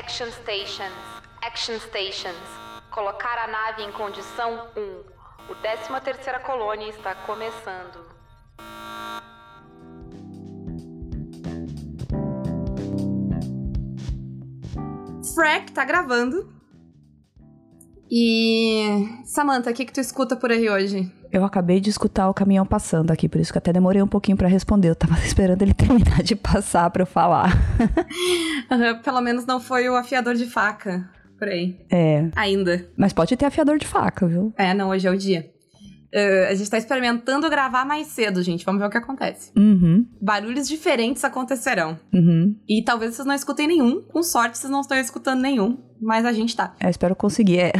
Action Stations. Colocar a nave em condição 1. O 13ª Colônia está começando. Frack tá gravando. E... Samantha, o que tu escuta por aí hoje? Eu acabei de escutar o caminhão passando aqui, por isso que até demorei um pouquinho pra responder. Eu tava esperando ele terminar de passar pra eu falar. Pelo menos não foi o afiador de faca, por aí. É. Ainda. Mas pode ter afiador de faca, viu? É, não, hoje é o dia. A gente tá experimentando gravar mais cedo, gente. Vamos ver o que acontece. Uhum. Barulhos diferentes acontecerão. Uhum. E talvez vocês não escutem nenhum. Com sorte, vocês não estão escutando nenhum. Mas a gente tá. Eu espero conseguir, é.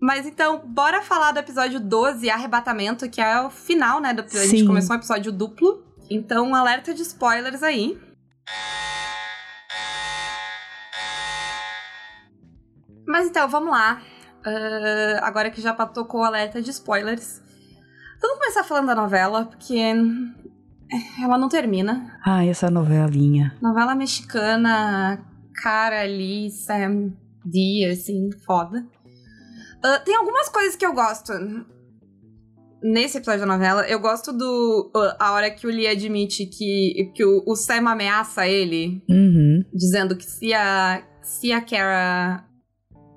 Mas então, bora falar do episódio 12, Arrebatamento, que é o final, né? Do... A gente começou um episódio duplo. Então, um alerta de spoilers aí. Mas então, vamos lá. Agora que já tocou o alerta de spoilers... Vamos começar falando da novela, porque ela não termina. Ah, essa novelinha. Novela mexicana, Kara, Lee, Sam, Dee, assim, foda. Tem algumas coisas que eu gosto nesse episódio da novela. Eu gosto do... a hora que o Lee admite que o Sam ameaça ele. Uhum. Dizendo que se a Kara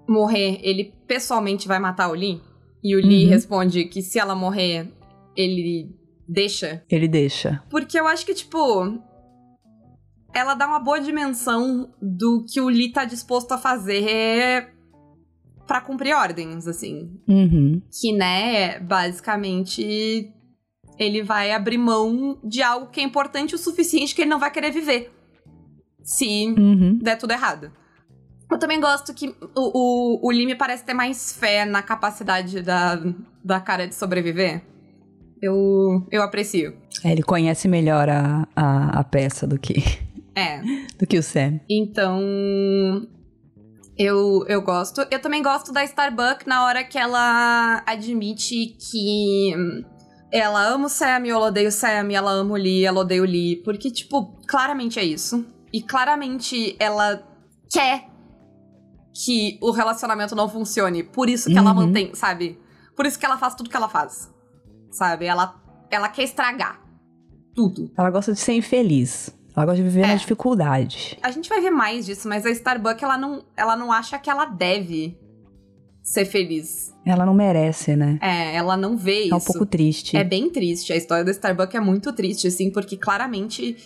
morrer, ele pessoalmente vai matar o Lee. E o Lee responde que se ela morrer, ele deixa. Ele deixa. Porque eu acho que, tipo, ela dá uma boa dimensão do que o Lee tá disposto a fazer pra cumprir ordens, assim. Uhum. Que, né, basicamente, ele vai abrir mão de algo que é importante o suficiente que ele não vai querer viver. Se der tudo errado. Eu também gosto que o Lee me parece ter mais fé na capacidade da Kara de sobreviver. Eu aprecio. É, ele conhece melhor a peça do que... É. Do que o Sam. Então... Eu gosto. Eu também gosto da Starbuck na hora que ela admite que... Ela ama o Sam, eu odeio o Sam. Ela ama o Lee, ela odeia o Lee. Porque, tipo, claramente é isso. E claramente ela quer... que o relacionamento não funcione. Por isso que ela mantém, sabe? Por isso que ela faz tudo que ela faz. Sabe? Ela quer estragar tudo. Ela gosta de ser infeliz. Ela gosta de viver na dificuldade. A gente vai ver mais disso, mas a Starbuck, ela não acha que ela deve ser feliz. Ela não merece, né? É, ela não vê isso. É um pouco triste. É bem triste. A história da Starbuck é muito triste, assim, porque claramente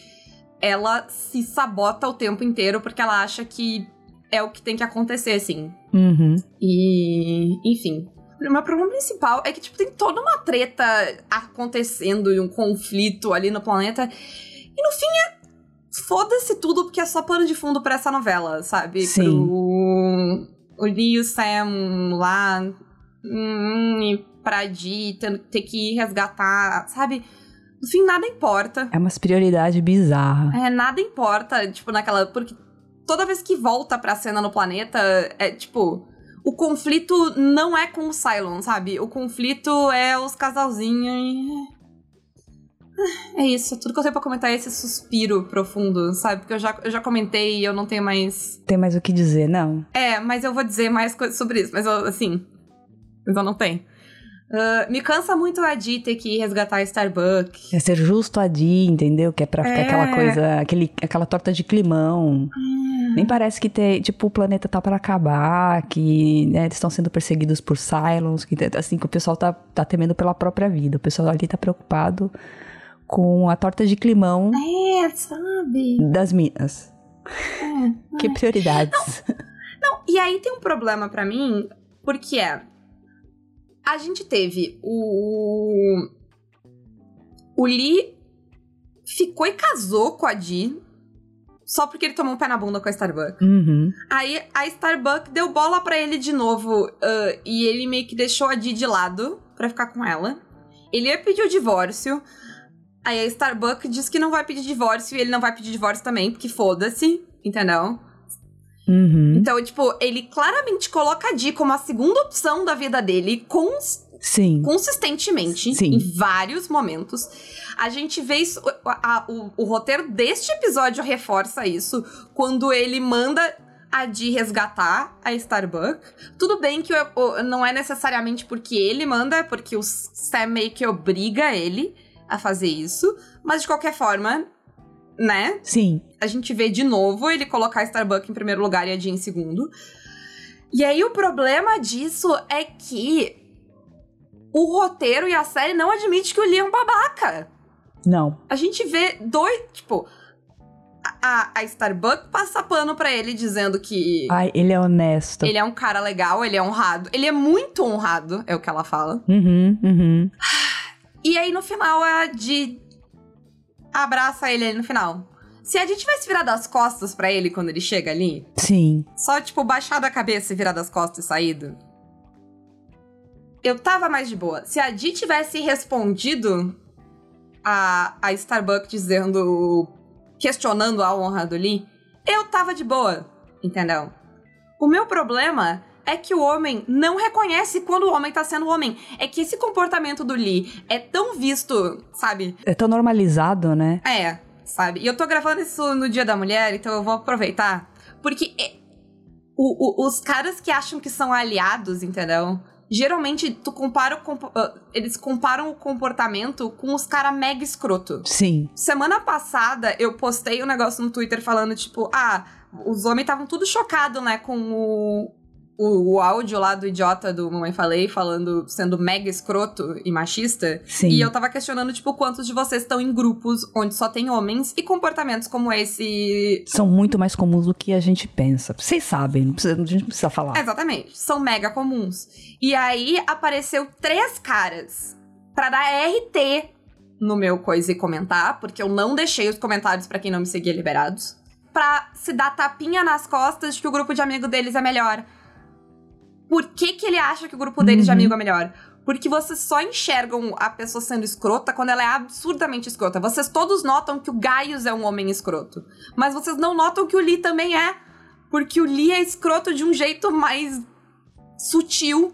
ela se sabota o tempo inteiro porque ela acha que é o que tem que acontecer, assim. Uhum. E... Enfim. O meu problema principal é que, tipo, tem toda uma treta acontecendo e um conflito ali no planeta. E, no fim, foda-se tudo porque é só pano de fundo pra essa novela, sabe? Sim. O Lee e o Sam lá... pra Dee ter que ir resgatar, sabe? No fim, nada importa. É umas prioridades bizarras. É, nada importa, tipo, naquela... Porque... Toda vez que volta pra cena no planeta, é tipo... O conflito não é com o Cylon, sabe? O conflito é os casalzinhos e... É isso. Tudo que eu tenho pra comentar é esse suspiro profundo, sabe? Porque eu já comentei e eu não tenho mais... Tem mais o que dizer, não? É, mas eu vou dizer mais coisas sobre isso. Mas eu, assim... Mas eu não tenho. Me cansa muito a Dee ter que resgatar a Starbuck. É ser justo a Dee, entendeu? Que é pra ficar aquela coisa... Aquela torta de climão... Nem parece que tem, tipo, o planeta tá pra acabar, que, né, eles estão sendo perseguidos por Cylons, que, assim, que o pessoal tá temendo pela própria vida. O pessoal ali tá preocupado com a torta de climão... É, sabe? Das minas. É. Que prioridades. Não, e aí tem um problema pra mim, porque a gente teve o Lee ficou e casou com a Dee... Só porque ele tomou um pé na bunda com a Starbuck. Uhum. Aí a Starbuck deu bola pra ele de novo. E ele meio que deixou a Dee de lado pra ficar com ela. Ele ia pedir o divórcio. Aí a Starbuck diz que não vai pedir divórcio. E ele não vai pedir divórcio também, porque foda-se. Entendeu? Uhum. Então, tipo, ele claramente coloca a Dee como a segunda opção da vida dele. Consistentemente. Sim. Em vários momentos. A gente vê isso... O roteiro deste episódio reforça isso. Quando ele manda a Dee resgatar a Starbuck. Tudo bem que não é necessariamente porque ele manda, porque o Sam meio que obriga ele a fazer isso. Mas de qualquer forma, né? Sim. A gente vê de novo ele colocar a Starbuck em primeiro lugar e a Dee em segundo. E aí o problema disso é que o roteiro e a série não admite que o Lee é um babaca. Não. A gente vê dois, tipo... A Starbuck passa pano pra ele dizendo que... Ai, ele é honesto. Ele é um cara legal, ele é honrado. Ele é muito honrado, é o que ela fala. Uhum, uhum. E aí, no final, a Dee abraça ele ali no final. Se a gente tivesse virado as costas pra ele quando ele chega ali... Sim. Só, tipo, baixado a cabeça e virado as costas e saído... Eu tava mais de boa. Se a Dee tivesse respondido a Starbuck dizendo... questionando a honra do Lee, eu tava de boa, entendeu? O meu problema é que o homem não reconhece quando o homem tá sendo homem. É que esse comportamento do Lee é tão visto, sabe? É tão normalizado, né? É, sabe? E eu tô gravando isso no Dia da Mulher, então eu vou aproveitar. Porque os caras que acham que são aliados, entendeu? Geralmente, eles comparam o comportamento com os caras mega escroto. Sim. Semana passada, eu postei um negócio no Twitter falando, tipo... Ah, os homens estavam tudo chocados, né? Com o áudio lá do idiota do Mamãe Falei, falando... Sendo mega escroto e machista. Sim. E eu tava questionando, tipo... Quantos de vocês estão em grupos onde só tem homens? E comportamentos como esse... São muito mais comuns do que a gente pensa. Vocês sabem, a gente não precisa falar. Exatamente. São mega comuns. E aí, apareceu 3 caras pra dar RT no meu coisa e comentar, porque eu não deixei os comentários pra quem não me seguia liberados, pra se dar tapinha nas costas de que o grupo de amigo deles é melhor. Por que que ele acha que o grupo deles de amigo é melhor? Porque vocês só enxergam a pessoa sendo escrota quando ela é absurdamente escrota. Vocês todos notam que o Gaius é um homem escroto, mas vocês não notam que o Lee também é, porque o Lee é escroto de um jeito mais sutil.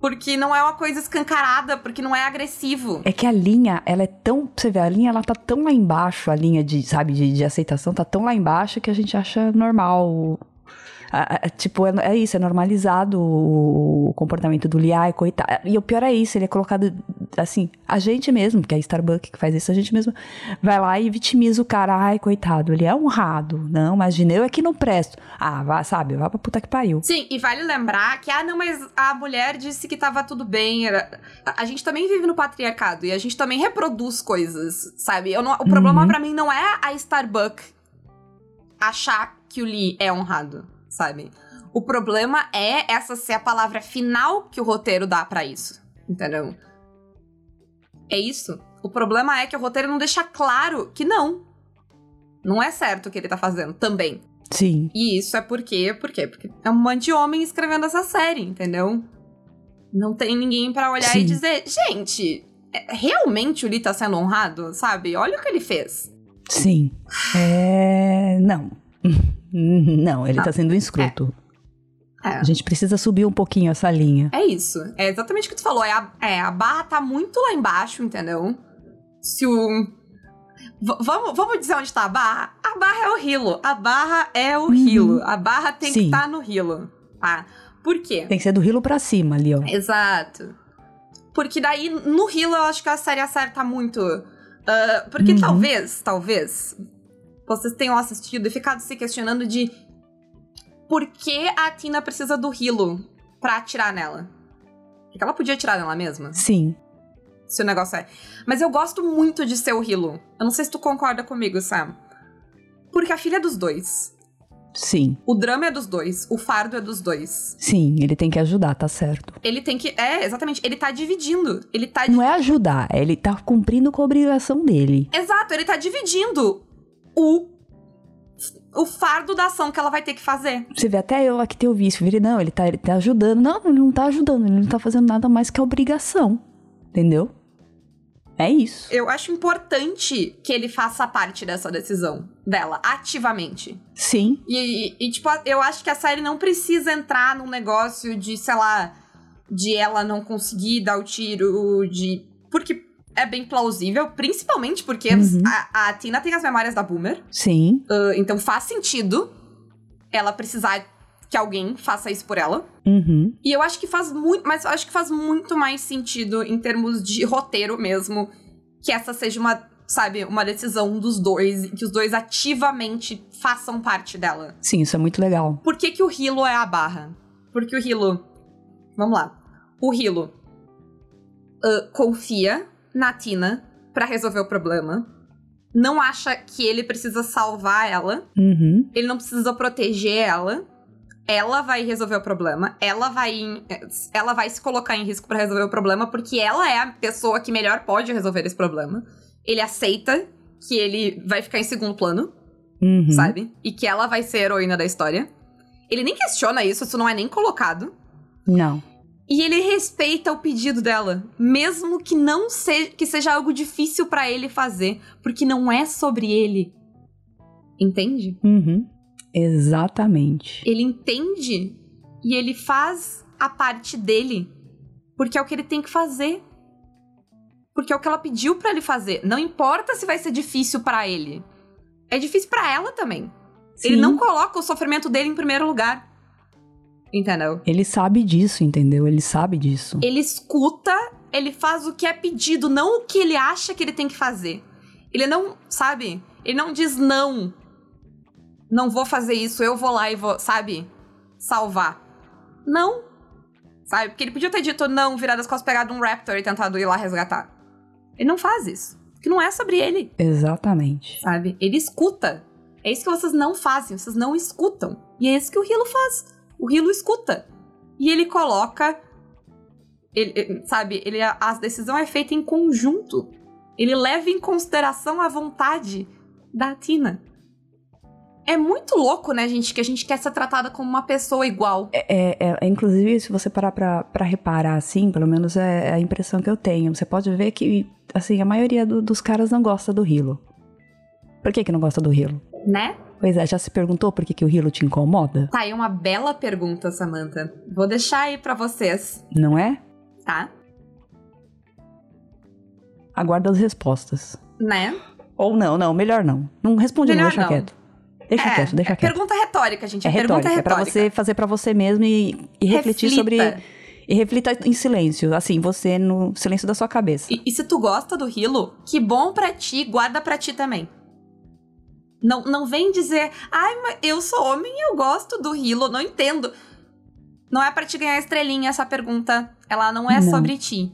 Porque não é uma coisa escancarada, porque não é agressivo. É que a linha, ela é tão... Você vê, a linha, ela tá tão lá embaixo, a linha de, sabe, de aceitação tá tão lá embaixo que a gente acha normal. Tipo, é isso, é normalizado o comportamento do Lee, ai, coitado. E o pior é isso, ele é colocado, assim, a gente mesmo, que é a Starbuck que faz isso, a gente mesmo vai lá e vitimiza o cara, ai, coitado, ele é honrado, não, imagina, eu é que não presto. Ah, vá, sabe, vá pra puta que pariu. Sim, e vale lembrar que, ah, não, mas a mulher disse que tava tudo bem, a gente também vive no patriarcado e a gente também reproduz coisas, sabe? O problema pra mim não é a Starbuck achar que o Lee é honrado, sabe? O problema é essa ser a palavra final que o roteiro dá pra isso, entendeu? É isso. O problema é que o roteiro não deixa claro que não. Não é certo o que ele tá fazendo também. Sim. E isso é por quê? Porque é um monte de homem escrevendo essa série, entendeu? Não tem ninguém pra olhar Sim. e dizer, gente, realmente o Lee tá sendo honrado, sabe? Olha o que ele fez. Sim. Não. Não, ele tá sendo um escroto. A gente precisa subir um pouquinho essa linha. É isso, é exatamente o que tu falou. A barra tá muito lá embaixo, entendeu? Se o... Vamos dizer onde tá a barra? A barra é o Hilo. A barra é o Hilo. A barra tem Sim. que tá no Hilo, tá? Por quê? Tem que ser do Hilo pra cima ali, ó. Exato. Porque daí, no Hilo, eu acho que a série acerta muito. Porque talvez... Vocês tenham assistido e ficado se questionando de por que a Tina precisa do Hilo pra atirar nela. Porque ela podia atirar nela mesma. Sim. Se o negócio é. Mas eu gosto muito de ser o Hilo. Eu não sei se tu concorda comigo, Sam. Porque a filha é dos dois. Sim. O drama é dos dois. O fardo é dos dois. Sim, ele tem que ajudar, tá certo. Ele tem que... exatamente. Ele tá dividindo. Ele tá... Não é ajudar. Ele tá cumprindo com a obrigação dele. Exato. Ele tá dividindo... O fardo da ação que ela vai ter que fazer. Você vê, até eu aqui ter o vício. Não, ele tá ajudando. Não, ele não tá ajudando. Ele não tá fazendo nada mais que a obrigação. Entendeu? É isso. Eu acho importante que ele faça parte dessa decisão dela, ativamente. Sim. E tipo, eu acho que a série não precisa entrar num negócio de, sei lá, de ela não conseguir dar o tiro, de... Porque... É bem plausível, principalmente porque a Tina tem as memórias da Boomer. Sim. Então faz sentido ela precisar que alguém faça isso por ela. Uhum. E eu acho que faz muito... Mas eu acho que faz muito mais sentido, em termos de roteiro mesmo, que essa seja uma, sabe, uma decisão dos dois, que os dois ativamente façam parte dela. Sim, isso é muito legal. Por que que o Hilo é a barra? Porque o Hilo... Vamos lá. O Hilo confia na Tina pra resolver o problema. Não acha que ele precisa salvar ela. Uhum. Ele não precisa proteger ela. Ela vai resolver o problema. Ela vai se colocar em risco pra resolver o problema, porque ela é a pessoa que melhor pode resolver esse problema. Ele aceita que ele vai ficar em segundo plano, uhum, sabe? E que ela vai ser a heroína da história. Ele nem questiona isso, isso não é nem colocado. Não. E ele respeita o pedido dela, mesmo que não seja, que seja algo difícil pra ele fazer, porque não é sobre ele. Entende? Uhum. Exatamente. Ele entende e ele faz a parte dele, porque é o que ele tem que fazer. Porque é o que ela pediu pra ele fazer. Não importa se vai ser difícil pra ele. É difícil pra ela também. Sim. Ele não coloca o sofrimento dele em primeiro lugar. Entendeu? Ele sabe disso, entendeu? Ele sabe disso. Ele escuta, ele faz o que é pedido, não o que ele acha que ele tem que fazer. Ele não, sabe? Ele não diz não. Não vou fazer isso, eu vou lá e vou, sabe? Salvar. Não. Sabe? Porque ele podia ter dito não, virado as costas, pegado um Raptor e tentado ir lá resgatar. Ele não faz isso. Porque não é sobre ele. Exatamente. Sabe? Ele escuta. É isso que vocês não fazem, vocês não escutam. E é isso que o Hilo faz. O Hilo escuta. E ele coloca... Ele, sabe? Ele, a decisão é feita em conjunto. Ele leva em consideração a vontade da Tina. É muito louco, né, gente? Que a gente quer ser tratada como uma pessoa igual. Inclusive, se você parar pra reparar, assim, pelo menos é a impressão que eu tenho. Você pode ver que, assim, a maioria dos caras não gosta do Hilo. Por que não gosta do Hilo? Né? Pois é, já se perguntou por que o Hilo te incomoda? Tá, é uma bela pergunta, Samantha. Vou deixar aí pra vocês. Não é? Tá. Aguardo as respostas. Né? Ou não, melhor não. Não responde melhor não, deixa não. Quieto. Deixa quieto. Pergunta retórica, gente. É pergunta retórica. É pra você fazer pra você mesmo e refletir sobre... E reflita em silêncio, assim, você no silêncio da sua cabeça. E se tu gosta do Hilo, que bom pra ti, guarda pra ti também. Não vem dizer, ai, mas eu sou homem e eu gosto do Hilo, não entendo. Não é pra te ganhar estrelinha essa pergunta. Ela não é sobre ti.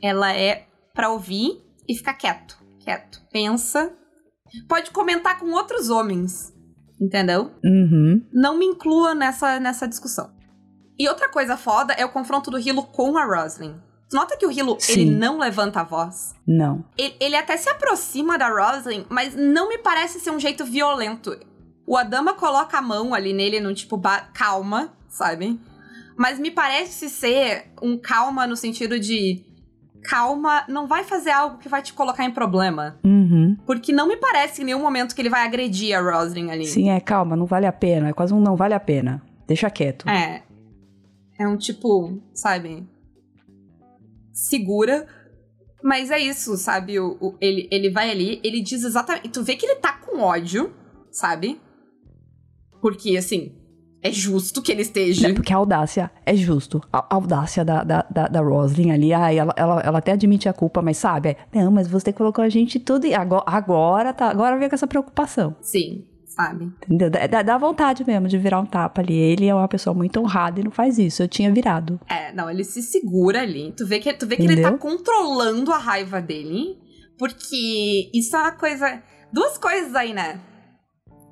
Ela é pra ouvir e ficar quieto. Pensa. Pode comentar com outros homens, entendeu? Uhum. Não me inclua nessa discussão. E outra coisa foda é o confronto do Hilo com a Roslin. Nota que o Hilo, ele não levanta a voz. Não. Ele até se aproxima da Roslin, mas não me parece ser um jeito violento. O Adama coloca a mão ali nele, num tipo, calma, sabe? Mas me parece ser um calma no sentido de... Calma, não vai fazer algo que vai te colocar em problema. Uhum. Porque não me parece em nenhum momento que ele vai agredir a Roslin ali. Sim, é calma, não vale a pena. É quase um não vale a pena. Deixa quieto. É um tipo, sabe... segura, mas é isso, sabe, ele vai ali, ele diz exatamente, tu vê que ele tá com ódio, sabe, porque, assim, é justo que ele esteja... É porque a audácia é justo, a audácia da Roslin ali, ai, ela até admite a culpa, mas sabe, não, mas você colocou a gente tudo, e agora vem com essa preocupação. Sim, sabe. Dá vontade mesmo de virar um tapa ali. Ele é uma pessoa muito honrada e não faz isso. Eu tinha virado. Ele se segura ali. Tu vê que ele tá controlando a raiva dele. Porque isso é uma coisa... Duas coisas aí, né?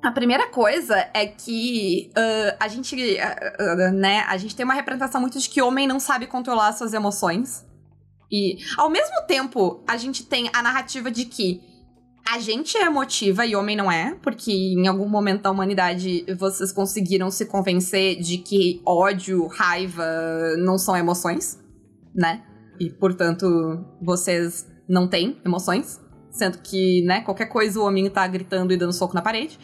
A primeira coisa é que a gente tem uma representação muito de que homem não sabe controlar suas emoções. E, ao mesmo tempo, a gente tem a narrativa de que a gente é emotiva e homem não é, porque em algum momento da humanidade vocês conseguiram se convencer de que ódio, raiva não são emoções, né? E, portanto, vocês não têm emoções, sendo que, né, qualquer coisa o homem tá gritando e dando soco na parede.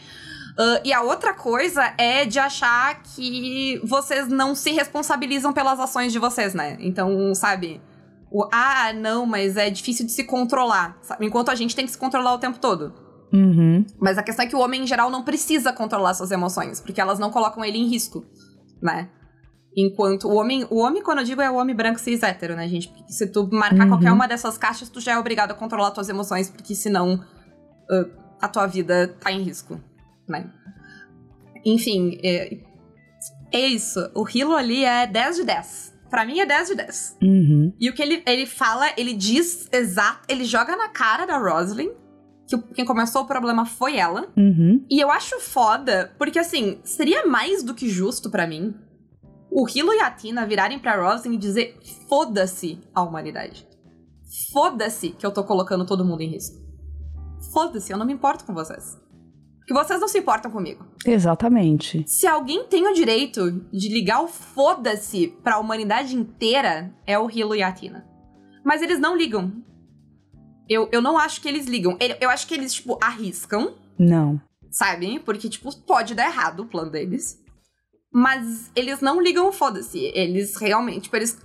E a outra coisa é de achar que vocês não se responsabilizam pelas ações de vocês, né? Então, sabe... Não, mas é difícil de se controlar, sabe? Enquanto a gente tem que se controlar o tempo todo. Uhum. Mas a questão é que o homem, em geral, não precisa controlar suas emoções, porque elas não colocam ele em risco, né? Enquanto o homem, quando eu digo, é o homem branco cis hétero, né, gente? Porque se tu marcar qualquer uma dessas caixas, tu já é obrigado a controlar tuas emoções, porque senão a tua vida tá em risco, né? Enfim, é isso. O Hilo ali é 10 de 10. Pra mim é 10 de 10. Uhum. E o que ele fala, ele diz exato, ele joga na cara da Roslin, que quem começou o problema foi ela. Uhum. E eu acho foda, porque assim, seria mais do que justo pra mim o Hilo e a Tina virarem pra Roslin e dizer foda-se a humanidade. Foda-se que eu tô colocando todo mundo em risco. Foda-se, eu não me importo com vocês. Porque vocês não se importam comigo. Exatamente. Se alguém tem o direito de ligar o foda-se pra humanidade inteira, é o Hilo e a Tina. Mas eles não ligam. Eu não acho que eles ligam. Eu acho que eles, tipo, arriscam. Não. Sabe? Porque, tipo, pode dar errado o plano deles. Mas eles não ligam, foda-se. Eles realmente, tipo, eles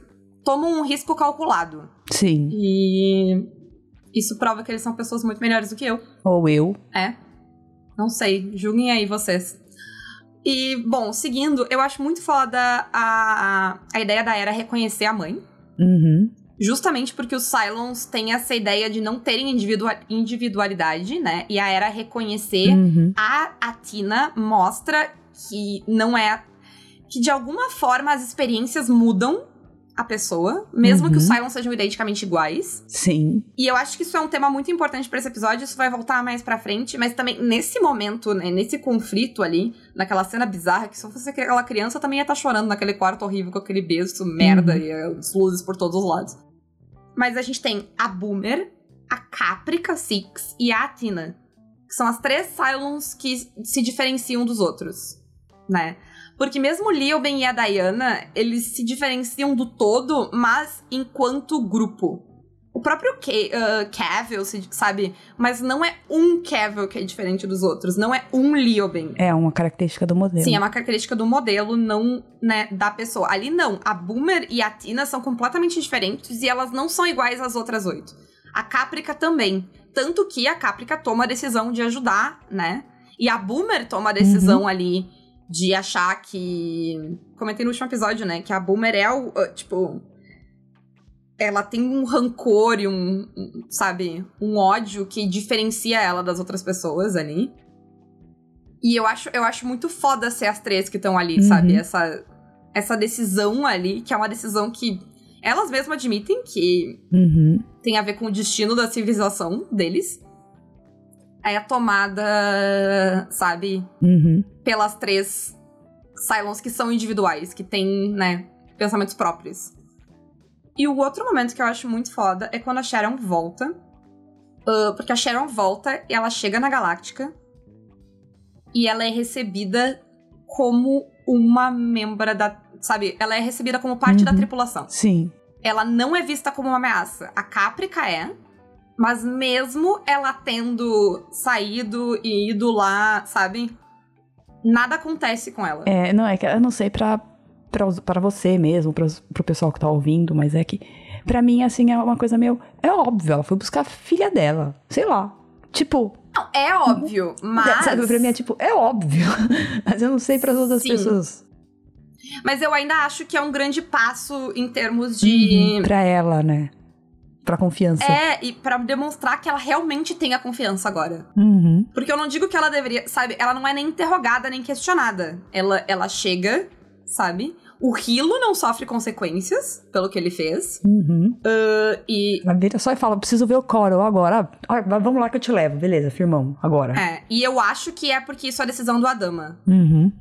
tomam um risco calculado. Sim. E isso prova que eles são pessoas muito melhores do que eu. Ou eu. É. Não sei. Julguem aí vocês. E, bom, seguindo, eu acho muito foda a ideia da Hera reconhecer a mãe. Uhum. Justamente porque os Cylons têm essa ideia de não terem individualidade, né? E a Hera reconhecer a Tina mostra que não é... Que, de alguma forma, as experiências mudam a pessoa, mesmo que os Cylons sejam identicamente iguais. Sim. E eu acho que isso é um tema muito importante pra esse episódio, isso vai voltar mais pra frente, mas também nesse momento, né, nesse conflito ali, naquela cena bizarra, que se eu fosse aquela criança, eu também ia estar chorando naquele quarto horrível com aquele berço, merda, e as luzes por todos os lados. Mas a gente tem a Boomer, a Caprica Six e a Athena, que são as três Cylons que se diferenciam dos outros, né? Porque mesmo o Leoben e a Diana, eles se diferenciam do todo, mas enquanto grupo. O próprio Cavil, sabe? Mas não é um Cavil que é diferente dos outros, não é um Leoben. É uma característica do modelo. Sim, é uma característica do modelo, não, né, da pessoa. Ali não, a Boomer e a Tina são completamente diferentes e elas não são iguais às outras 8. A Caprica também. Tanto que a Caprica toma a decisão de ajudar, né? E a Boomer toma a decisão ali... De achar que... Comentei no último episódio, né? Que a Boomer é o... Tipo... Ela tem um rancor e um... Sabe? Um ódio que diferencia ela das outras pessoas ali. E eu acho muito foda ser as três que estão ali, sabe? Essa decisão ali, que é uma decisão que... Elas mesmas admitem que... Tem a ver com o destino da civilização deles. É a tomada, sabe, pelas três Cylons que são individuais, que têm, né, pensamentos próprios. E o outro momento que eu acho muito foda é quando a Sharon volta, porque a Sharon volta e ela chega na Galáctica e ela é recebida como uma membra da... Sabe, ela é recebida como parte da tripulação. Sim. Ela não é vista como uma ameaça. A Caprica é... Mas mesmo ela tendo saído e ido lá, sabe? Nada acontece com ela. É, não, é que eu não sei pra você mesmo, pro pessoal que tá ouvindo, mas é que pra mim, assim, é uma coisa meio... É óbvio, ela foi buscar a filha dela, sei lá. Tipo... Não, é óbvio, mas... Sabe, pra mim é tipo, é óbvio, mas eu não sei pras outras pessoas... Mas eu ainda acho que é um grande passo em termos de... pra ela, né? Pra confiança. É, e pra demonstrar que ela realmente tem a confiança agora. Porque eu não digo que ela deveria, sabe? Ela não é nem interrogada, nem questionada. Ela chega, sabe? O Hilo não sofre consequências pelo que ele fez. E... Ela vira só e fala, preciso ver o Coral agora. Ah, vamos lá que eu te levo. Beleza, firmão, agora. É, e eu acho que é porque isso é decisão do Adama.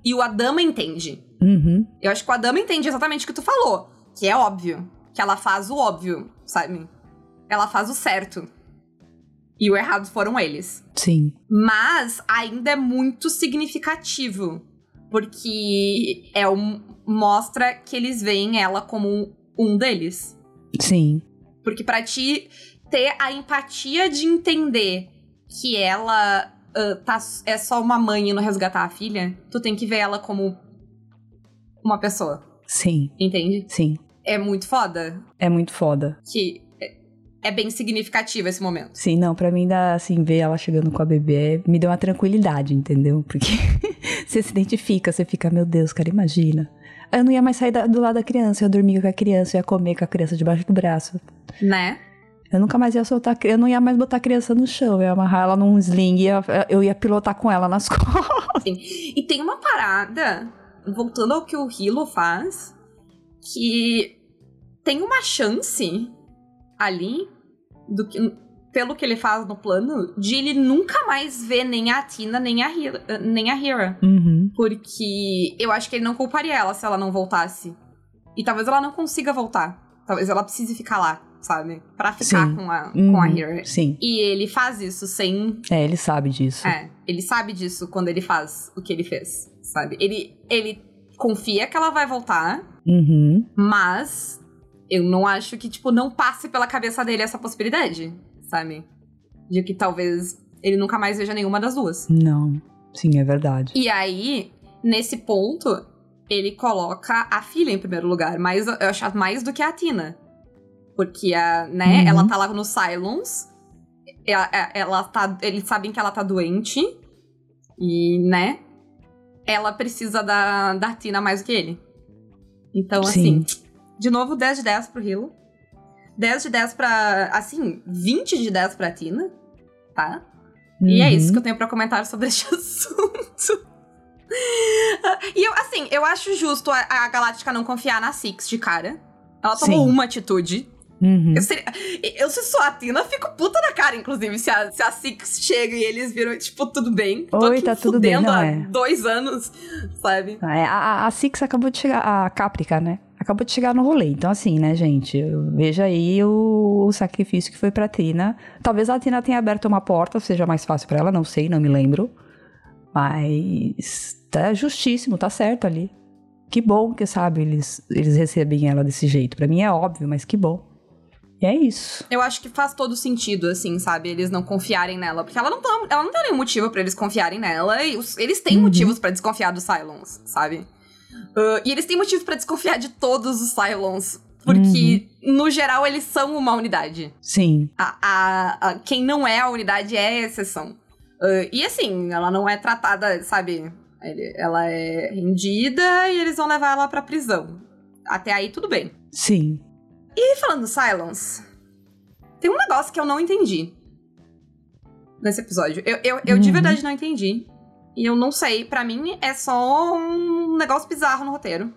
E o Adama entende. Eu acho que o Adama entende exatamente o que tu falou. Que é óbvio. Que ela faz o óbvio, sabe? Ela faz o certo. E o errado foram eles. Sim. Mas ainda é muito significativo. Porque mostra que eles veem ela como um deles. Sim. Porque pra ti ter a empatia de entender que ela é só uma mãe e não resgatar a filha, tu tem que ver ela como uma pessoa. Sim. Entende? Sim. É muito foda. É muito foda. Que... é bem significativo esse momento. Sim, não, pra mim, assim, ver ela chegando com a bebê me deu uma tranquilidade, entendeu? Porque você se identifica, você fica, meu Deus, cara, imagina. Eu não ia mais sair do lado da criança, eu ia dormir com a criança, eu ia comer com a criança debaixo do braço. Né? Eu nunca mais ia soltar a criança, eu não ia mais botar a criança no chão, eu ia amarrar ela num sling, eu ia pilotar com ela nas costas. Sim. E tem uma parada, voltando ao que o Hilo faz, que tem uma chance ali, pelo que ele faz no plano, de ele nunca mais ver nem a Tina, nem a Hera. Uhum. Porque eu acho que ele não culparia ela se ela não voltasse. E talvez ela não consiga voltar. Talvez ela precise ficar lá, sabe? Pra ficar com a Hera. Sim. E ele faz isso sem... É, ele sabe disso. É, ele sabe disso quando ele faz o que ele fez, sabe? Ele confia que ela vai voltar, mas... eu não acho que, tipo, não passe pela cabeça dele essa possibilidade, sabe? De que talvez ele nunca mais veja nenhuma das duas. Não. Sim, é verdade. E aí, nesse ponto, ele coloca a filha em primeiro lugar. Mas eu acho mais do que a Tina. Porque, né, ela tá lá no Cylons. Eles sabem que ela tá doente. E, né, ela precisa da Tina mais do que ele. Então, sim. Assim... de novo, 10 de 10 pro Hilo. 10 de 10 pra... assim, 20 de 10 pra Tina. Tá? E é isso que eu tenho pra comentar sobre este assunto. E, eu acho justo a Galáctica não confiar na Six de cara. Ela tomou uma atitude. Uhum. Eu, se sou a Tina, fico puta na cara, inclusive, se a Six chega e eles viram, tipo, tudo bem. Tô aqui tá tudo bem, não é? 2 anos, sabe? A Six acabou de chegar... a Caprica, né? Acabou de chegar no rolê, então assim, né, gente, veja aí o sacrifício que foi pra Tina. Talvez a Tina tenha aberto uma porta, seja mais fácil pra ela, não sei, não me lembro, mas tá justíssimo, tá certo ali. Que bom que, sabe, eles recebem ela desse jeito, pra mim é óbvio, mas que bom. E é isso. Eu acho que faz todo sentido, assim, sabe, eles não confiarem nela, porque ela não tem nenhum motivo pra eles confiarem nela, e eles têm motivos pra desconfiar dos Cylons, sabe? E eles têm motivo pra desconfiar de todos os Cylons, porque, no geral, eles são uma unidade. Sim. Quem não é a unidade é a exceção. E assim, ela não é tratada, sabe? Ela é rendida e eles vão levar ela pra prisão. Até aí, tudo bem. Sim. E falando dos Cylons, tem um negócio que eu não entendi nesse episódio. Eu de verdade não entendi. E eu não sei, pra mim é só um negócio bizarro no roteiro.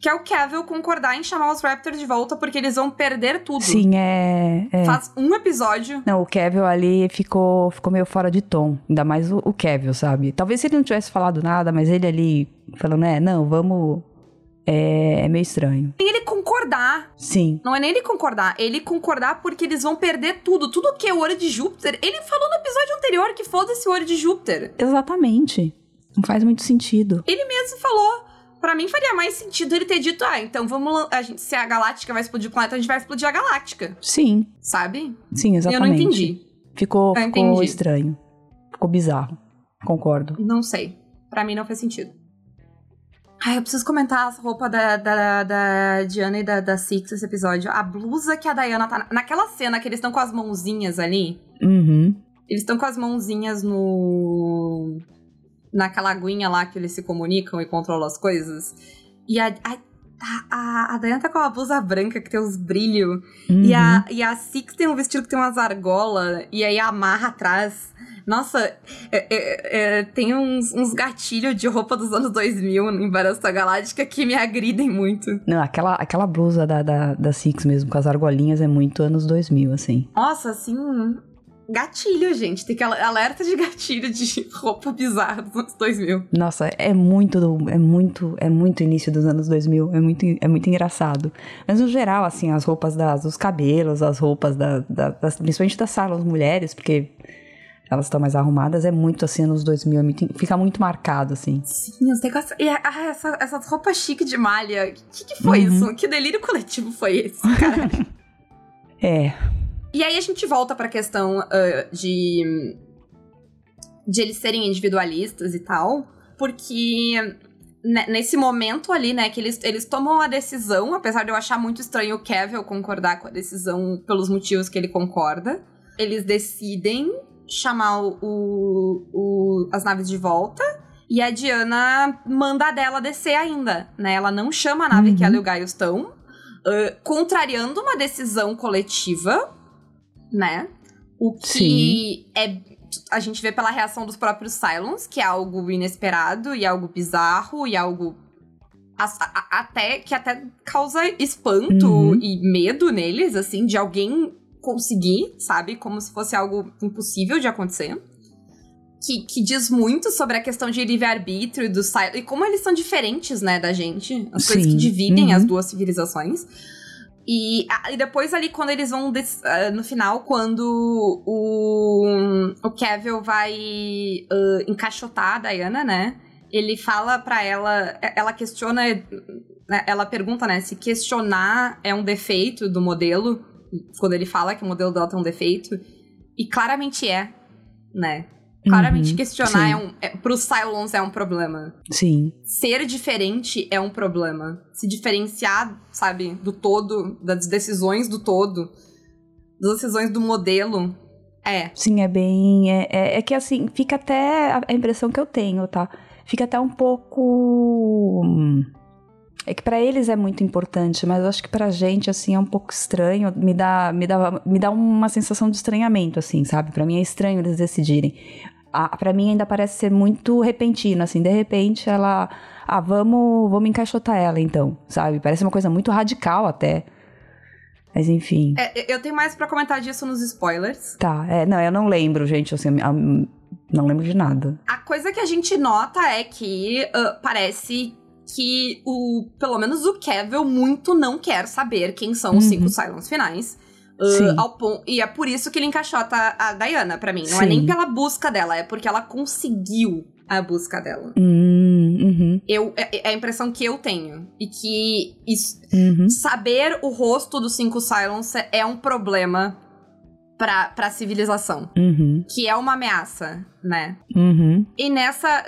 Que é o Cavil concordar em chamar os Raptors de volta porque eles vão perder tudo. Sim, é. Faz um episódio. Não, o Cavil ali ficou meio fora de tom. Ainda mais o Cavil, sabe? Talvez ele não tivesse falado nada, mas ele ali falando, vamos... É meio estranho. Nem ele concordar. Sim. Não é nem ele concordar. Ele concordar porque eles vão perder tudo. Tudo que é o Ouro de Júpiter. Ele falou no episódio anterior que foda-se o Ouro de Júpiter. Exatamente. Não faz muito sentido. Ele mesmo falou. Pra mim faria mais sentido ele ter dito, então vamos... se a Galáctica vai explodir o planeta, a gente vai explodir a Galáctica. Sim. Sabe? Sim, exatamente. Eu não entendi. Ficou estranho. Ficou bizarro. Concordo. Não sei. Pra mim não faz sentido. Ai, eu preciso comentar as roupas da Diana e da Six nesse episódio. A blusa que a Diana tá... Naquela cena que eles estão com as mãozinhas ali. Uhum. Eles estão com as mãozinhas no... naquela aguinha lá que eles se comunicam e controlam as coisas. E a Diana tá com uma blusa branca que tem uns brilhos. Uhum. E a Six tem um vestido que tem umas argolas. E aí amarra atrás... Nossa, tem uns gatilhos de roupa dos anos 2000 em Battlestar Galactica que me agridem muito. Não, aquela blusa da Six mesmo, com as argolinhas, é muito anos 2000, assim. Nossa, assim, gatilho, gente. Tem que alerta de gatilho de roupa bizarra dos anos 2000. Nossa, é muito início dos anos 2000, é muito engraçado. Mas no geral, assim, as roupas dos cabelos, as roupas principalmente das salas mulheres, porque... elas estão mais arrumadas, é muito assim, nos 2000, fica muito marcado, assim. Sim, os negócios... E essas roupas chiques de malha, que foi isso? Que delírio coletivo foi esse, cara? É. E aí a gente volta pra questão de eles serem individualistas e tal, porque nesse momento ali, né, que eles tomam a decisão, apesar de eu achar muito estranho o Cavil concordar com a decisão pelos motivos que ele concorda, eles decidem chamar as naves de volta, e a Diana manda a dela descer ainda, né, ela não chama a nave que ela e o Gaius estão, contrariando uma decisão coletiva, né, o que a gente vê pela reação dos próprios Cylons, que é algo inesperado e algo bizarro e algo até causa espanto e medo neles, assim, de alguém conseguir, sabe? Como se fosse algo impossível de acontecer. Que diz muito sobre a questão de livre-arbítrio e do Cylons. E como eles são diferentes, né, da gente. As coisas que dividem as duas civilizações. E depois ali, quando eles vão... no final, quando o Cavil vai encaixotar a Diana, né? Ele fala pra ela... Ela questiona... Ela pergunta, né? Se questionar é um defeito do modelo. Quando ele fala que o modelo dela tem um defeito. E claramente é, né? Claramente questionar pros Cylons é um problema. Sim. Ser diferente é um problema. Se diferenciar, sabe, do todo, das decisões do todo, das decisões do modelo, é. Sim, é bem... É que assim, fica até... A impressão que eu tenho, tá? Fica até um pouco... É que pra eles é muito importante, mas eu acho que pra gente, assim, é um pouco estranho. Me dá uma sensação de estranhamento, assim, sabe? Pra mim é estranho eles decidirem. Pra mim ainda parece ser muito repentino, assim. De repente ela... vamos encaixotar ela, então, sabe? Parece uma coisa muito radical até. Mas enfim. Eu tenho mais pra comentar disso nos spoilers. Tá, não, eu não lembro, gente, assim... Não lembro de nada. A coisa que a gente nota é que parece... que pelo menos o Cavil muito não quer saber quem são os 5 Cylons finais. E é por isso que ele encaixota a Diana, pra mim. Não é nem pela busca dela, é porque ela conseguiu a busca dela. É a impressão que eu tenho. E que isso, saber o rosto dos 5 Cylons é um problema pra civilização. Que é uma ameaça, né? E nessa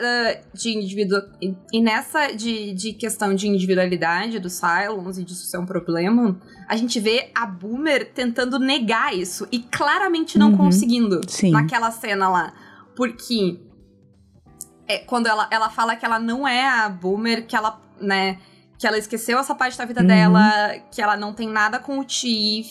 de questão de individualidade dos Cylons e disso ser um problema, a gente vê a Boomer tentando negar isso e claramente não conseguindo naquela cena lá. Porque quando ela fala que ela não é a Boomer, que ela, né, que ela esqueceu essa parte da vida dela, que ela não tem nada com o Chief,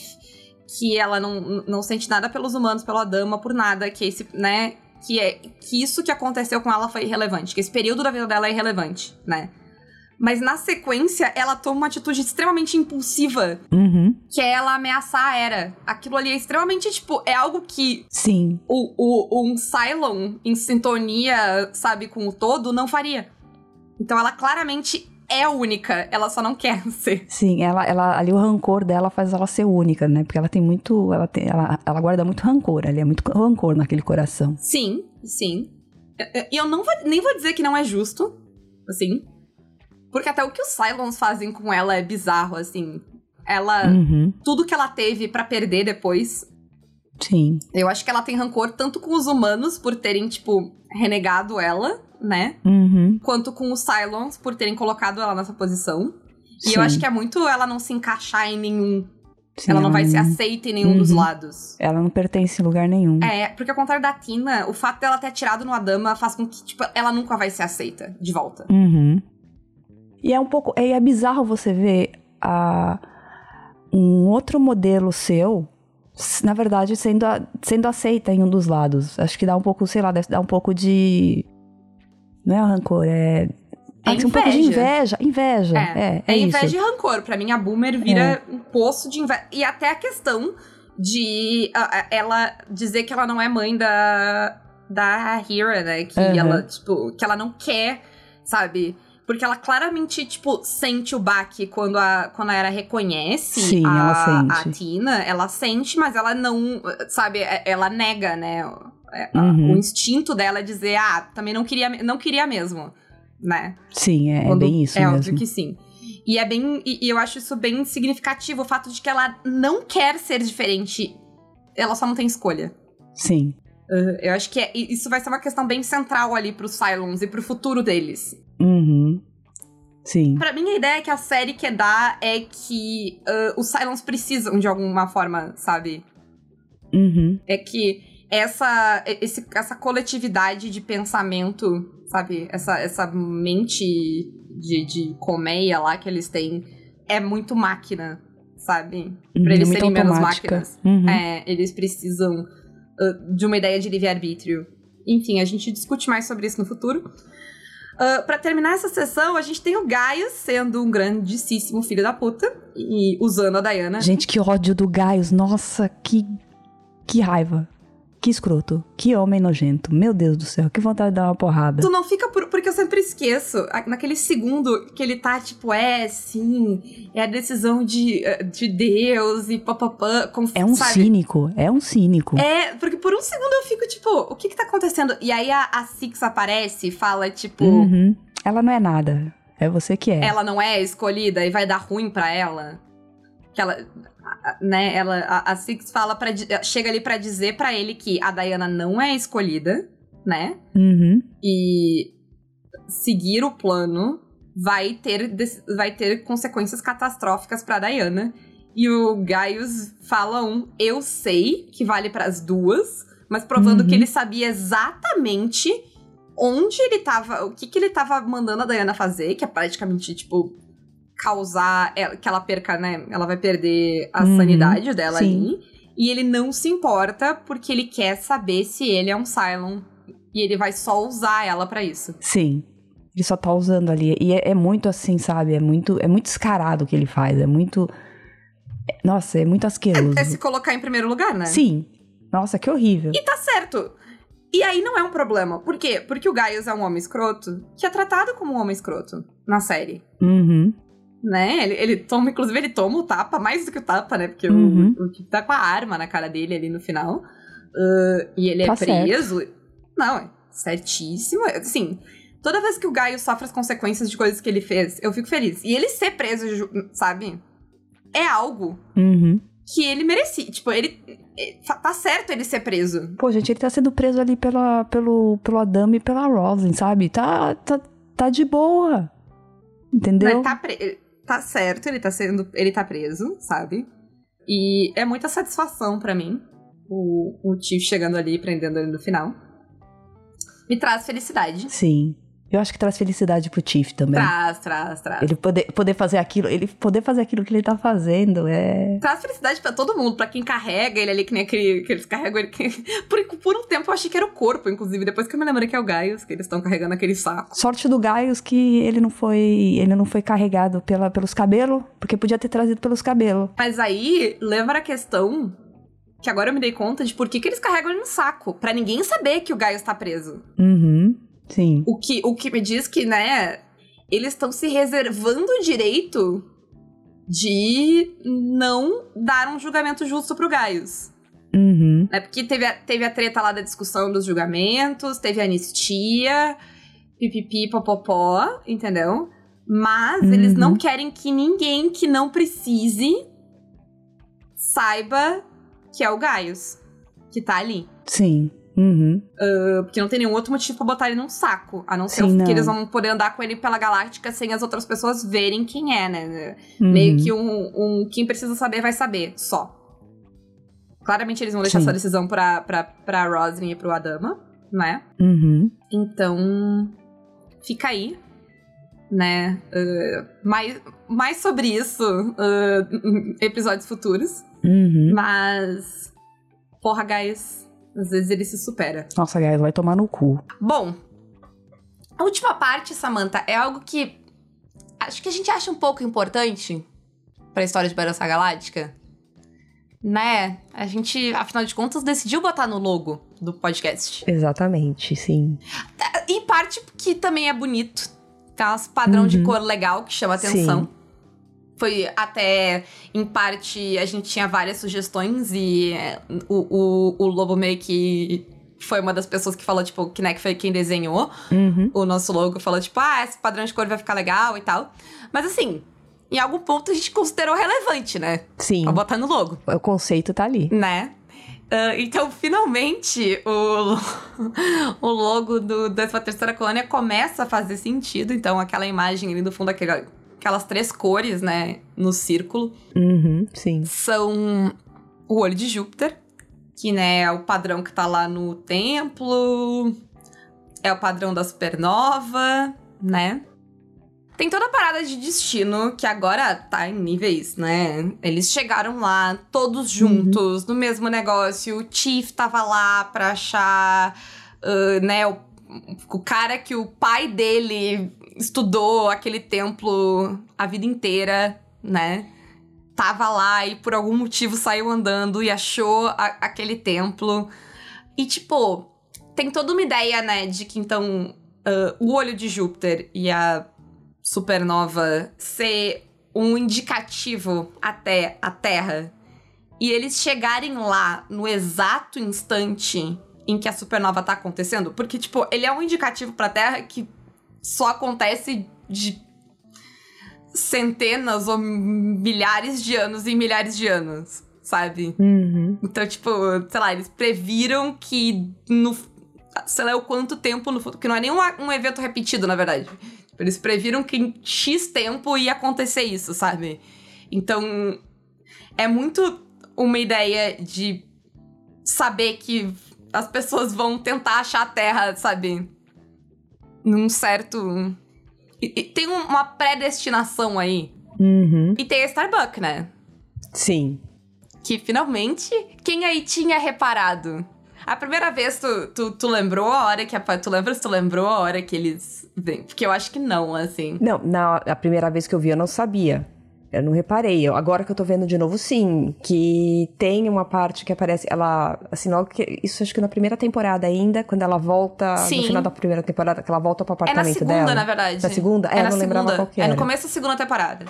que ela não sente nada pelos humanos, pela Adama, por nada, que esse, né, que isso que aconteceu com ela foi irrelevante, que esse período da vida dela é irrelevante, né? Mas na sequência, ela toma uma atitude extremamente impulsiva, que é ela ameaçar a Hera. Aquilo ali é extremamente, tipo, é algo que um Cylon em sintonia, sabe, com o todo, não faria. Então ela claramente... é única, ela só não quer ser. Sim, ela ali o rancor dela faz ela ser única, né? Porque ela tem muito... Ela guarda muito rancor ali, é muito rancor naquele coração. Sim, sim. E eu nem vou dizer que não é justo, assim. Porque até o que os Cylons fazem com ela é bizarro, assim. Ela... Tudo que ela teve pra perder depois... Sim. Eu acho que ela tem rancor tanto com os humanos por terem, tipo, renegado ela... né? Quanto com os Cylons por terem colocado ela nessa posição. E eu acho que é muito ela não se encaixar em nenhum. Sim, ela não vai ser aceita em nenhum dos lados. Ela não pertence a lugar nenhum. Porque ao contrário da Tina, o fato dela ter atirado no Adama faz com que, tipo, ela nunca vai ser aceita de volta. E é um pouco... É bizarro você ver um outro modelo seu, na verdade, sendo aceita em um dos lados. Acho que dá um pouco, sei lá, deve dar um pouco de... Não é o rancor, é inveja. Um pouco de inveja. Inveja. É inveja isso. E rancor. Pra mim, a Boomer vira um poço de inveja. E até a questão de ela dizer que ela não é mãe da Hera, né? Que ela, tipo, que ela não quer, sabe? Porque ela claramente, tipo, sente o baque quando a Hera reconhece a Tina. Ela sente, mas ela não, sabe? Ela nega, né? O instinto dela é dizer, também não queria mesmo, né? Sim, é bem isso mesmo. É óbvio que sim. E é bem... E eu acho isso bem significativo, o fato de que ela não quer ser diferente, ela só não tem escolha. Sim. Eu acho que isso vai ser uma questão bem central ali pros Cylons e pro futuro deles. Sim. Pra mim, a ideia que a série quer dar é que os Cylons precisam de alguma forma, sabe? Uhum. É que essa coletividade de pensamento, sabe? Essa mente de colmeia lá que eles têm é muito máquina, sabe? Pra eles serem menos máquinas. Uhum. Eles precisam de uma ideia de livre-arbítrio. Enfim, a gente discute mais sobre isso no futuro. Pra terminar essa sessão, a gente tem o Gaius sendo um grandíssimo filho da puta e usando a Diana. Gente, que ódio do Gaius. Nossa, que raiva. Que escroto. Que homem nojento. Meu Deus do céu, que vontade de dar uma porrada. Tu não fica porque eu sempre esqueço. Naquele segundo que ele tá tipo, sim, é a decisão de Deus e papapã. É um cínico. É, porque por um segundo eu fico tipo, o que tá acontecendo? E aí a Six aparece e fala tipo... Uhum. Ela não é nada. É você que é. Ela não é escolhida e vai dar ruim pra ela. Que ela... Né, a Six fala chega ali pra dizer pra ele que a Diana não é escolhida, né? Uhum. E seguir o plano vai ter consequências catastróficas pra Diana. E o Gaius fala eu sei que vale pras duas, mas provando que ele sabia exatamente onde ele tava, o que ele tava mandando a Diana fazer, que é praticamente, tipo... causar que ela perca, né? Ela vai perder a sanidade dela ali. E ele não se importa porque ele quer saber se ele é um Cylon. E ele vai só usar ela pra isso. Sim. Ele só tá usando ali. E é muito assim, sabe? É muito descarado o que ele faz. É muito... Nossa, é muito asqueroso. É se colocar em primeiro lugar, né? Sim. Nossa, que horrível. E tá certo. E aí não é um problema. Por quê? Porque o Gaius é um homem escroto que é tratado como um homem escroto na série. Uhum. Né, ele toma o tapa, mais do que o tapa, né, porque o que tá com a arma na cara dele ali no final, e ele tá preso, certo. Não, é certíssimo, assim, toda vez que o Gaio sofre as consequências de coisas que ele fez, eu fico feliz, e ele ser preso, sabe, é algo que ele merecia, tipo, tá certo ele ser preso. Pô, gente, ele tá sendo preso ali pelo Adama e pela Roslin, sabe, tá de boa, entendeu? Ele tá preso. Tá certo, ele tá preso, sabe? E é muita satisfação pra mim, o tio chegando ali e prendendo ele no final. Me traz felicidade. Sim. Eu acho que traz felicidade pro Tiff também. Traz. Ele poder fazer aquilo que ele tá fazendo, Traz felicidade pra todo mundo, pra quem carrega ele ali, que nem aquele que eles carregam ele. Por um tempo eu achei que era o corpo, inclusive, depois que eu me lembrei que é o Gaius, que eles estão carregando aquele saco. Sorte do Gaius que ele não foi carregado pelos cabelos, porque podia ter trazido pelos cabelos. Mas aí, lembra a questão que agora eu me dei conta de por que eles carregam ele no saco, pra ninguém saber que o Gaius tá preso. Sim. O que me diz que, né, eles estão se reservando o direito de não dar um julgamento justo pro Gaius. É porque teve a treta lá da discussão dos julgamentos, teve a anistia, pipipi, popopó, entendeu? Mas eles não querem que ninguém que não precise saiba que é o Gaius que tá ali. Sim. Porque não tem nenhum outro motivo pra botar ele num saco. A não ser que eles vão poder andar com ele pela galáctica sem as outras pessoas verem quem é, né? Meio que quem precisa saber vai saber, só. Claramente eles vão deixar essa decisão pra Roslin e pro Adama, né? Então, fica aí, né? Mais sobre isso episódios futuros. Mas, porra, guys... Às vezes ele se supera. Nossa, Gaius, vai tomar no cu. Bom, a última parte, Samantha, é algo que acho que a gente acha um pouco importante pra história de Battlestar Galactica, né? A gente, afinal de contas, decidiu botar no logo do podcast. Exatamente, sim. Em parte porque também é bonito. Tem um padrão de cor legal que chama atenção. Sim. Foi até, em parte, a gente tinha várias sugestões e o Lobo meio que foi uma das pessoas que falou, tipo, que, né, que foi quem desenhou o nosso logo. Falou, tipo, esse padrão de cor vai ficar legal e tal. Mas, assim, em algum ponto a gente considerou relevante, né? Sim. Pra botar no logo. O conceito tá ali. Né? Então, finalmente, o logo da 13ª Colônia começa a fazer sentido. Então, aquela imagem ali no fundo, aquelas três cores, né, no círculo. Uhum, sim. São o olho de Júpiter, que, né, é o padrão que tá lá no templo, é o padrão da supernova, né? Tem toda a parada de destino, que agora tá em níveis, né? Eles chegaram lá, todos juntos, no mesmo negócio. O Chief tava lá pra achar, né? O cara que o pai dele estudou aquele templo a vida inteira, né? Tava lá e por algum motivo saiu andando e achou aquele templo. E, tipo, tem toda uma ideia, né? De que, então, o olho de Júpiter e a supernova ser um indicativo até a Terra e eles chegarem lá no exato instante em que a supernova tá acontecendo, porque, tipo, ele é um indicativo pra Terra que só acontece de centenas ou milhares de anos em milhares de anos, sabe? Uhum. Então, tipo, sei lá, eles previram que no... sei lá o quanto tempo no futuro, que não é nem um evento repetido, na verdade. Eles previram que em X tempo ia acontecer isso, sabe? Então, é muito uma ideia de saber que as pessoas vão tentar achar a Terra, sabe? Num certo... E tem uma predestinação aí. Uhum. E tem a Starbuck, né? Sim. Que, finalmente, quem aí tinha reparado? A primeira vez, tu lembrou a hora que... Tu lembra se tu lembrou a hora que eles... Porque eu acho que não, assim. Não, a primeira vez que eu vi, eu não sabia. Eu não reparei. Agora que eu tô vendo de novo, sim. Que tem uma parte que aparece... Ela... Assim, logo que... Isso acho que na primeira temporada ainda, quando ela volta... Sim. No final da primeira temporada, que ela volta pro apartamento dela. É na segunda, na verdade. Na segunda? É, eu não lembrava qual que era. É no começo da segunda temporada.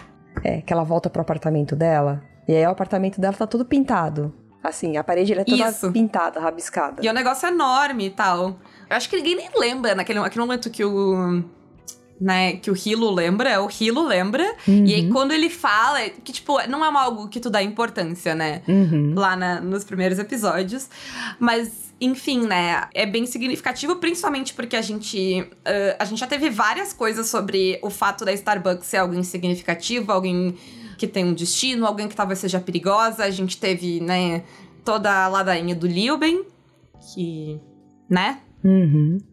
É, que ela volta pro apartamento dela. E aí o apartamento dela tá todo pintado. Assim, a parede é toda pintada, rabiscada. E é um negócio enorme e tal. Eu acho que ninguém nem lembra naquele momento que o... Né, que o Hilo lembra, Uhum. E aí quando ele fala, que tipo, não é algo que tu dá importância, né? Uhum. Lá nos primeiros episódios. Mas, enfim, né, é bem significativo, principalmente porque a gente já teve várias coisas sobre o fato da Starbucks ser alguém significativo, alguém... que tem um destino, alguém que talvez seja perigosa. A gente teve, né, toda a ladainha do Leoben, que, né,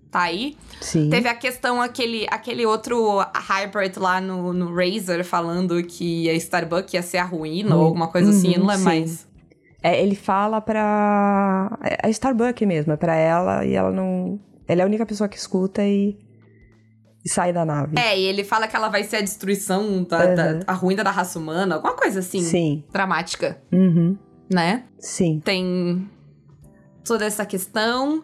tá aí. Sim. Teve a questão, aquele outro hybrid lá no Razor, falando que a Starbuck ia ser a ruína, ou alguma coisa assim, não é mais. É, ele fala pra... A Starbuck mesmo, é pra ela, e ela não... Ela é a única pessoa que escuta e sai da nave. É, e ele fala que ela vai ser a destruição, a ruína da raça humana, alguma coisa assim. Sim. Dramática. Uhum. Né? Sim. Tem toda essa questão.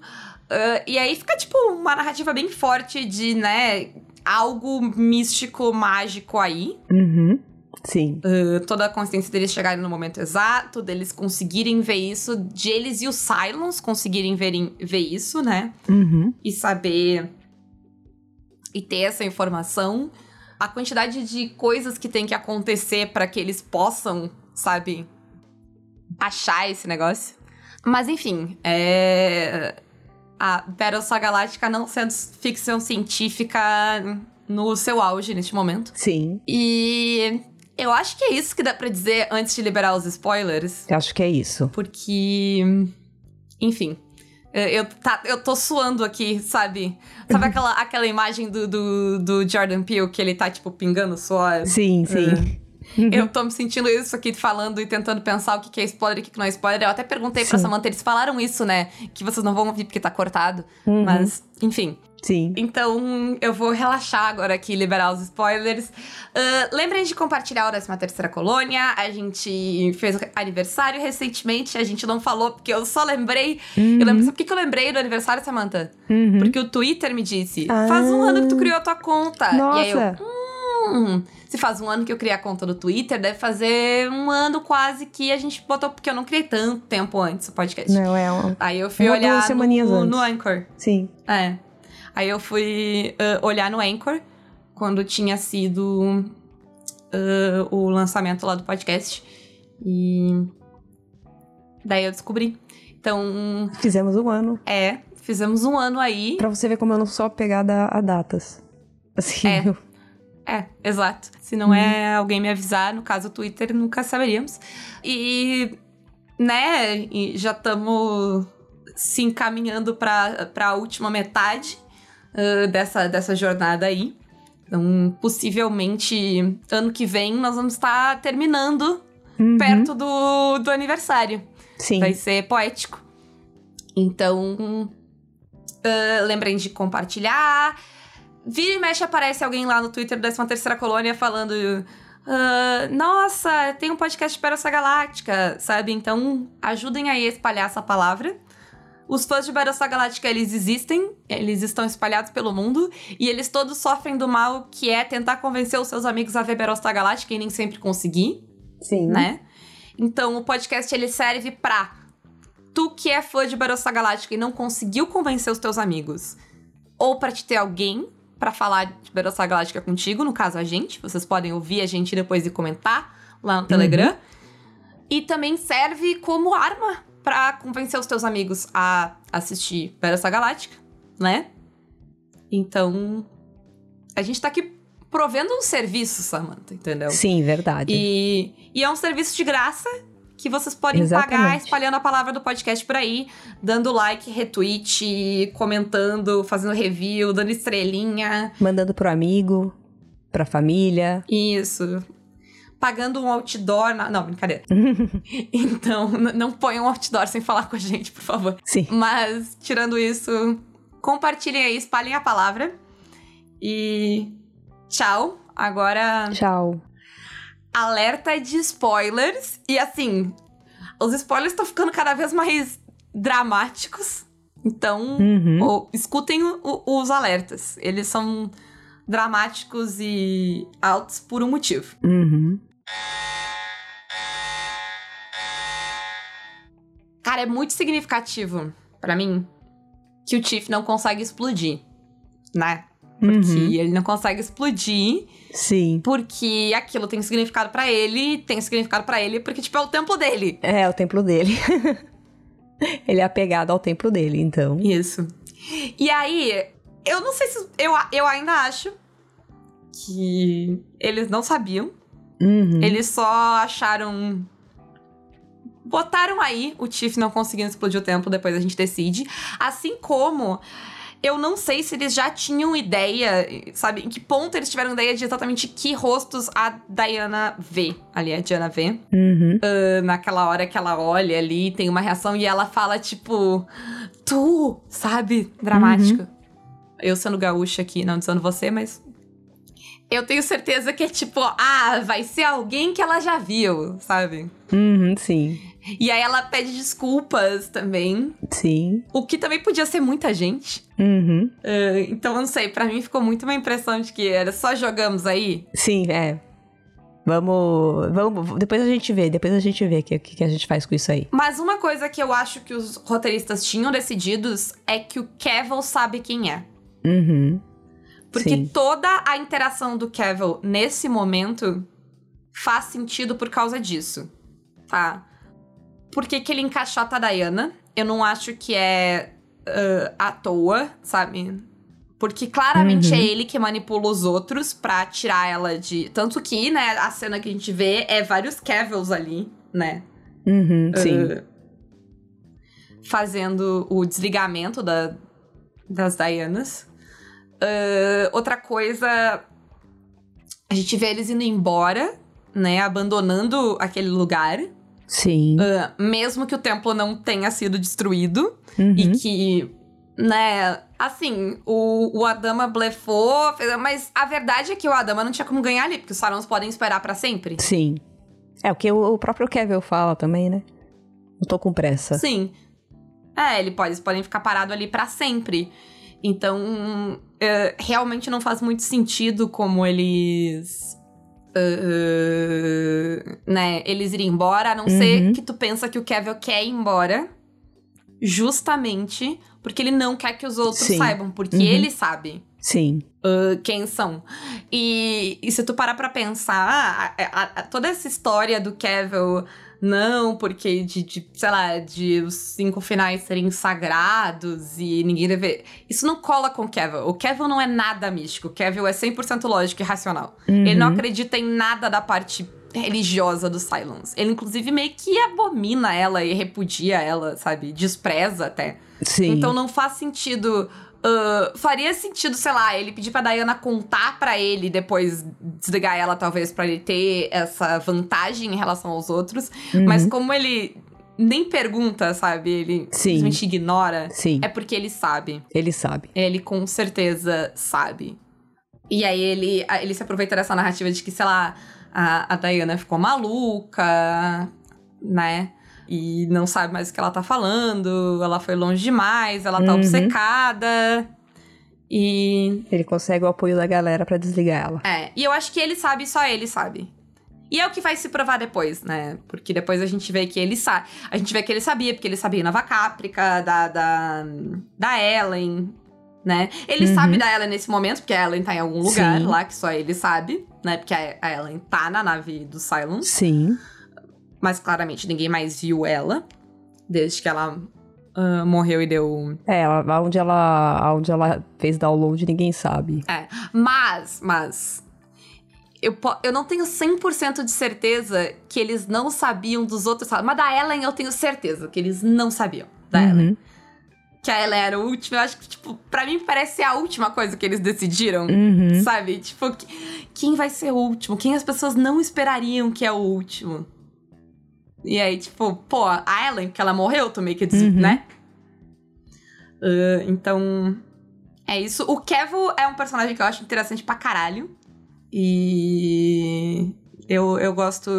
E aí fica, tipo, uma narrativa bem forte de, né, algo místico, mágico aí. Uhum. Sim. Toda a consciência deles chegarem no momento exato, deles conseguirem ver isso, de eles e os Cylons conseguirem ver isso, né? Uhum. E saber... E ter essa informação, a quantidade de coisas que tem que acontecer pra que eles possam, sabe, achar esse negócio. Mas, enfim, a Battlestar Galactica não sendo ficção científica no seu auge neste momento. Sim. E eu acho que é isso que dá pra dizer antes de liberar os spoilers. Eu acho que é isso. Porque, enfim... Eu tô suando aqui, sabe? Sabe aquela imagem do Jordan Peele que ele tá, tipo, pingando suor? Sim, sim. Eu tô me sentindo isso aqui, falando e tentando pensar o que é spoiler e o que não é spoiler. Eu até perguntei pra Samantha, eles falaram isso, né? Que vocês não vão ouvir porque tá cortado. Uhum. Mas, enfim. Sim. Então, eu vou relaxar agora aqui e liberar os spoilers. Lembrem de compartilhar o 13ª Colônia. A gente fez aniversário recentemente. A gente não falou, porque eu só lembrei. Uhum. Eu lembro, sabe por que eu lembrei do aniversário, Samantha? Uhum. Porque o Twitter me disse, faz um ano que tu criou a tua conta. Nossa. E aí eu, se faz um ano que eu criei a conta do Twitter, deve fazer um ano quase que a gente botou, porque eu não criei tanto tempo antes o podcast. Não, é um... Aí eu fui olhar no Anchor. Sim. É. Aí eu fui olhar no Anchor, quando tinha sido o lançamento lá do podcast. E daí eu descobri. Então... Fizemos um ano. É, fizemos um ano aí. Pra você ver como eu não sou apegada a datas. Assim, é. É, exato. Se não é alguém me avisar, no caso o Twitter, nunca saberíamos. E, né, já estamos se encaminhando para a última metade dessa jornada aí. Então, possivelmente, ano que vem, nós vamos estar terminando perto do aniversário. Sim. Vai ser poético. Então, lembrem de compartilhar... Vira e mexe aparece alguém lá no Twitter da 13ª Colônia falando nossa, tem um podcast para essa galáctica, sabe? Então, ajudem aí a espalhar essa palavra. Os fãs de Battlestar Galactica, eles existem, eles estão espalhados pelo mundo, e eles todos sofrem do mal que é tentar convencer os seus amigos a ver Battlestar Galactica e nem sempre conseguir. Sim. Né? Então, o podcast, ele serve pra tu que é fã de Battlestar Galactica e não conseguiu convencer os teus amigos, ou pra te ter alguém pra falar de Battlestar Galactica contigo, no caso a gente. Vocês podem ouvir a gente depois e comentar lá no Telegram. E também serve como arma pra convencer os teus amigos a assistir Battlestar Galactica, né? Então, a gente tá aqui provendo um serviço, Samantha, entendeu? Sim, verdade. E é um serviço de graça que vocês podem pagar espalhando a palavra do podcast por aí, dando like, retweet, comentando, fazendo review, dando estrelinha. Mandando pro amigo, pra família. Isso. Pagando um outdoor. Não, brincadeira. Então, não ponham um outdoor sem falar com a gente, por favor. Sim. Mas, tirando isso, compartilhem aí, espalhem a palavra. E tchau. Agora... Tchau. Alerta de spoilers. E assim, os spoilers estão ficando cada vez mais dramáticos. Então, escutem os alertas. Eles são dramáticos e altos por um motivo. Cara, é muito significativo pra mim que o Chief não consegue explodir, né? Porque ele não consegue explodir. Sim. Porque aquilo tem significado pra ele. Tem significado pra ele porque, tipo, é o templo dele. É o templo dele. Ele é apegado ao templo dele, então. Isso. E aí, eu não sei se... Eu ainda acho que eles não sabiam. Eles só acharam... Botaram aí o Chief não conseguindo explodir o templo. Depois a gente decide. Assim como... Eu não sei se eles já tinham ideia, sabe? Em que ponto eles tiveram ideia de exatamente que rostos a Diana vê. Ali, a Diana vê. Naquela hora que ela olha ali, tem uma reação e ela fala, tipo... Tu, sabe? Dramático. Eu sendo gaúcha aqui, não dizendo você, mas... Eu tenho certeza que é tipo... Ah, vai ser alguém que ela já viu, sabe? Sim. E aí ela pede desculpas também. Sim. O que também podia ser muita gente. Então, eu não sei, pra mim ficou muito uma impressão de que era só jogamos aí. Sim, é. Vamos depois a gente vê o que a gente faz com isso aí. Mas uma coisa que eu acho que os roteiristas tinham decididos é que o Cavil sabe quem é. Porque Sim. toda a interação do Cavil nesse momento faz sentido por causa disso, tá? Por que ele encaixota a Diana? Eu não acho que é à toa, sabe? Porque claramente é ele que manipula os outros pra tirar ela de... Tanto que, né, a cena que a gente vê é vários Cavils ali, né? Sim. Fazendo o desligamento das Dianas. Outra coisa... A gente vê eles indo embora, né? Abandonando aquele lugar... Sim. Mesmo que o templo não tenha sido destruído. E que, né, assim, o Adama blefou, mas a verdade é que o Adama não tinha como ganhar ali, porque os Cylons podem esperar pra sempre. Sim. É o que o próprio Kevin fala também, né? Não tô com pressa. Sim. É, eles podem ficar parados ali pra sempre. Então, realmente não faz muito sentido como eles... né, eles irem embora, a não ser que tu pensa que o Kevin quer ir embora justamente porque ele não quer que os outros Sim. saibam, porque ele sabe Sim. Quem são. E se tu parar pra pensar, toda essa história do Kevin não, porque de sei lá, de os 5 finais serem sagrados e ninguém deve... Isso não cola com o Kevin. O Kevin não é nada místico. O Kevin é 100% lógico e racional. Uhum. Ele não acredita em nada da parte religiosa dos Cylons. Ele, inclusive, meio que abomina ela e repudia ela, sabe? Despreza até. Sim. Então não faz sentido... faria sentido, sei lá, ele pedir pra Diana contar pra ele, depois desligar ela, talvez, pra ele ter essa vantagem em relação aos outros. Uhum. Mas como ele nem pergunta, sabe? Ele simplesmente ignora. Sim. É porque ele sabe. Ele sabe. Ele com certeza sabe. E aí ele se aproveita dessa narrativa de que, sei lá, a Diana ficou maluca, né? E não sabe mais o que ela tá falando, ela foi longe demais, ela tá obcecada. E... ele consegue o apoio da galera pra desligar ela. É, e eu acho que ele sabe, só ele sabe. E é o que vai se provar depois, né? Porque depois a gente vê que ele sabe. A gente vê que ele sabia, porque ele sabia da Caprica, da Ellen, né? Ele sabe da Ellen nesse momento, porque a Ellen tá em algum lugar lá, que só ele sabe, né? Porque a Ellen tá na nave do Cylons. Sim. Mas claramente ninguém mais viu ela, desde que ela morreu e deu... É, onde ela fez download ninguém sabe. É, mas... Eu não tenho 100% de certeza que eles não sabiam dos outros... Mas da Ellen eu tenho certeza que eles não sabiam da Ellen. Que a Ellen era a última, eu acho que, tipo, pra mim parece ser a última coisa que eles decidiram, sabe? Tipo, quem vai ser o último? Quem as pessoas não esperariam que é o último? E aí, tipo, pô, a Ellen, porque ela morreu, tô meio que né? Então, é isso. O Kevin é um personagem que eu acho interessante pra caralho. E eu gosto,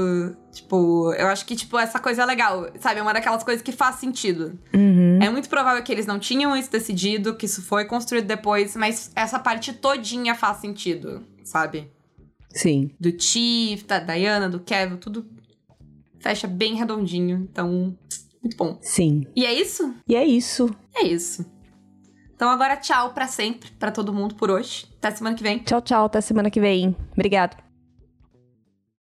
tipo... Eu acho que, tipo, essa coisa é legal, sabe? É uma daquelas coisas que faz sentido. É muito provável que eles não tinham isso decidido, que isso foi construído depois. Mas essa parte todinha faz sentido, sabe? Sim. Do Chief, da Diana, do Kevin, tudo... Fecha bem redondinho, então, muito bom. Sim. E é isso? E é isso. É isso. Então agora tchau pra sempre, pra todo mundo por hoje. Até semana que vem. Tchau, tchau, até semana que vem. Obrigado.